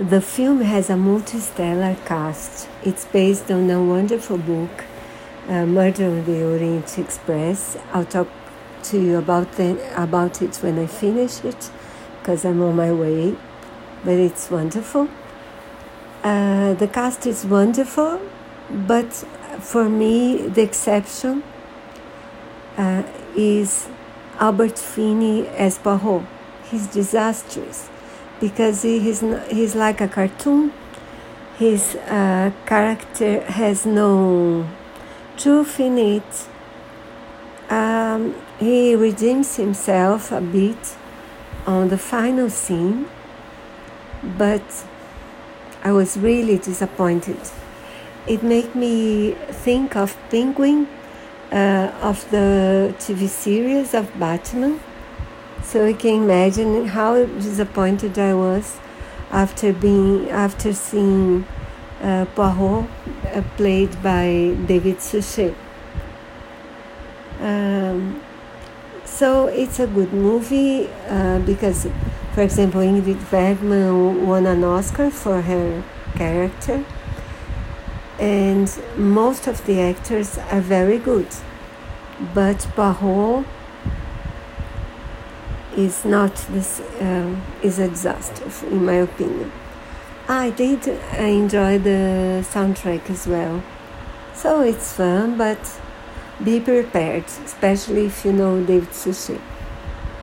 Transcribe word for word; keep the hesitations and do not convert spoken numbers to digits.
The film has a multi-stellar cast. It's based on a wonderful book, uh, Murder on the Orient Express. I'll talk to you about, the, about it when I finish it, because I'm on my way, but it's wonderful. Uh, the cast is wonderful, but for me the exception uh, is Albert Finney as Poirot. He's disastrous because he is he's like a cartoon. His uh, character has no truth in it. Um, he redeems himself a bit on the final scene, but I was really disappointed. It made me think of Penguin, uh, of the T V series of Batman. So you can imagine how disappointed I was after being after seeing uh, Poirot uh, played by David Suchet. Um, so it's a good movie uh, because, for example, Ingrid Bergman won an Oscar for her character, and most of the actors are very good, but Poirot is not this uh, is a disaster in my opinion. I did enjoy the soundtrack as well, so it's fun, but be prepared, especially if you know David Suchet.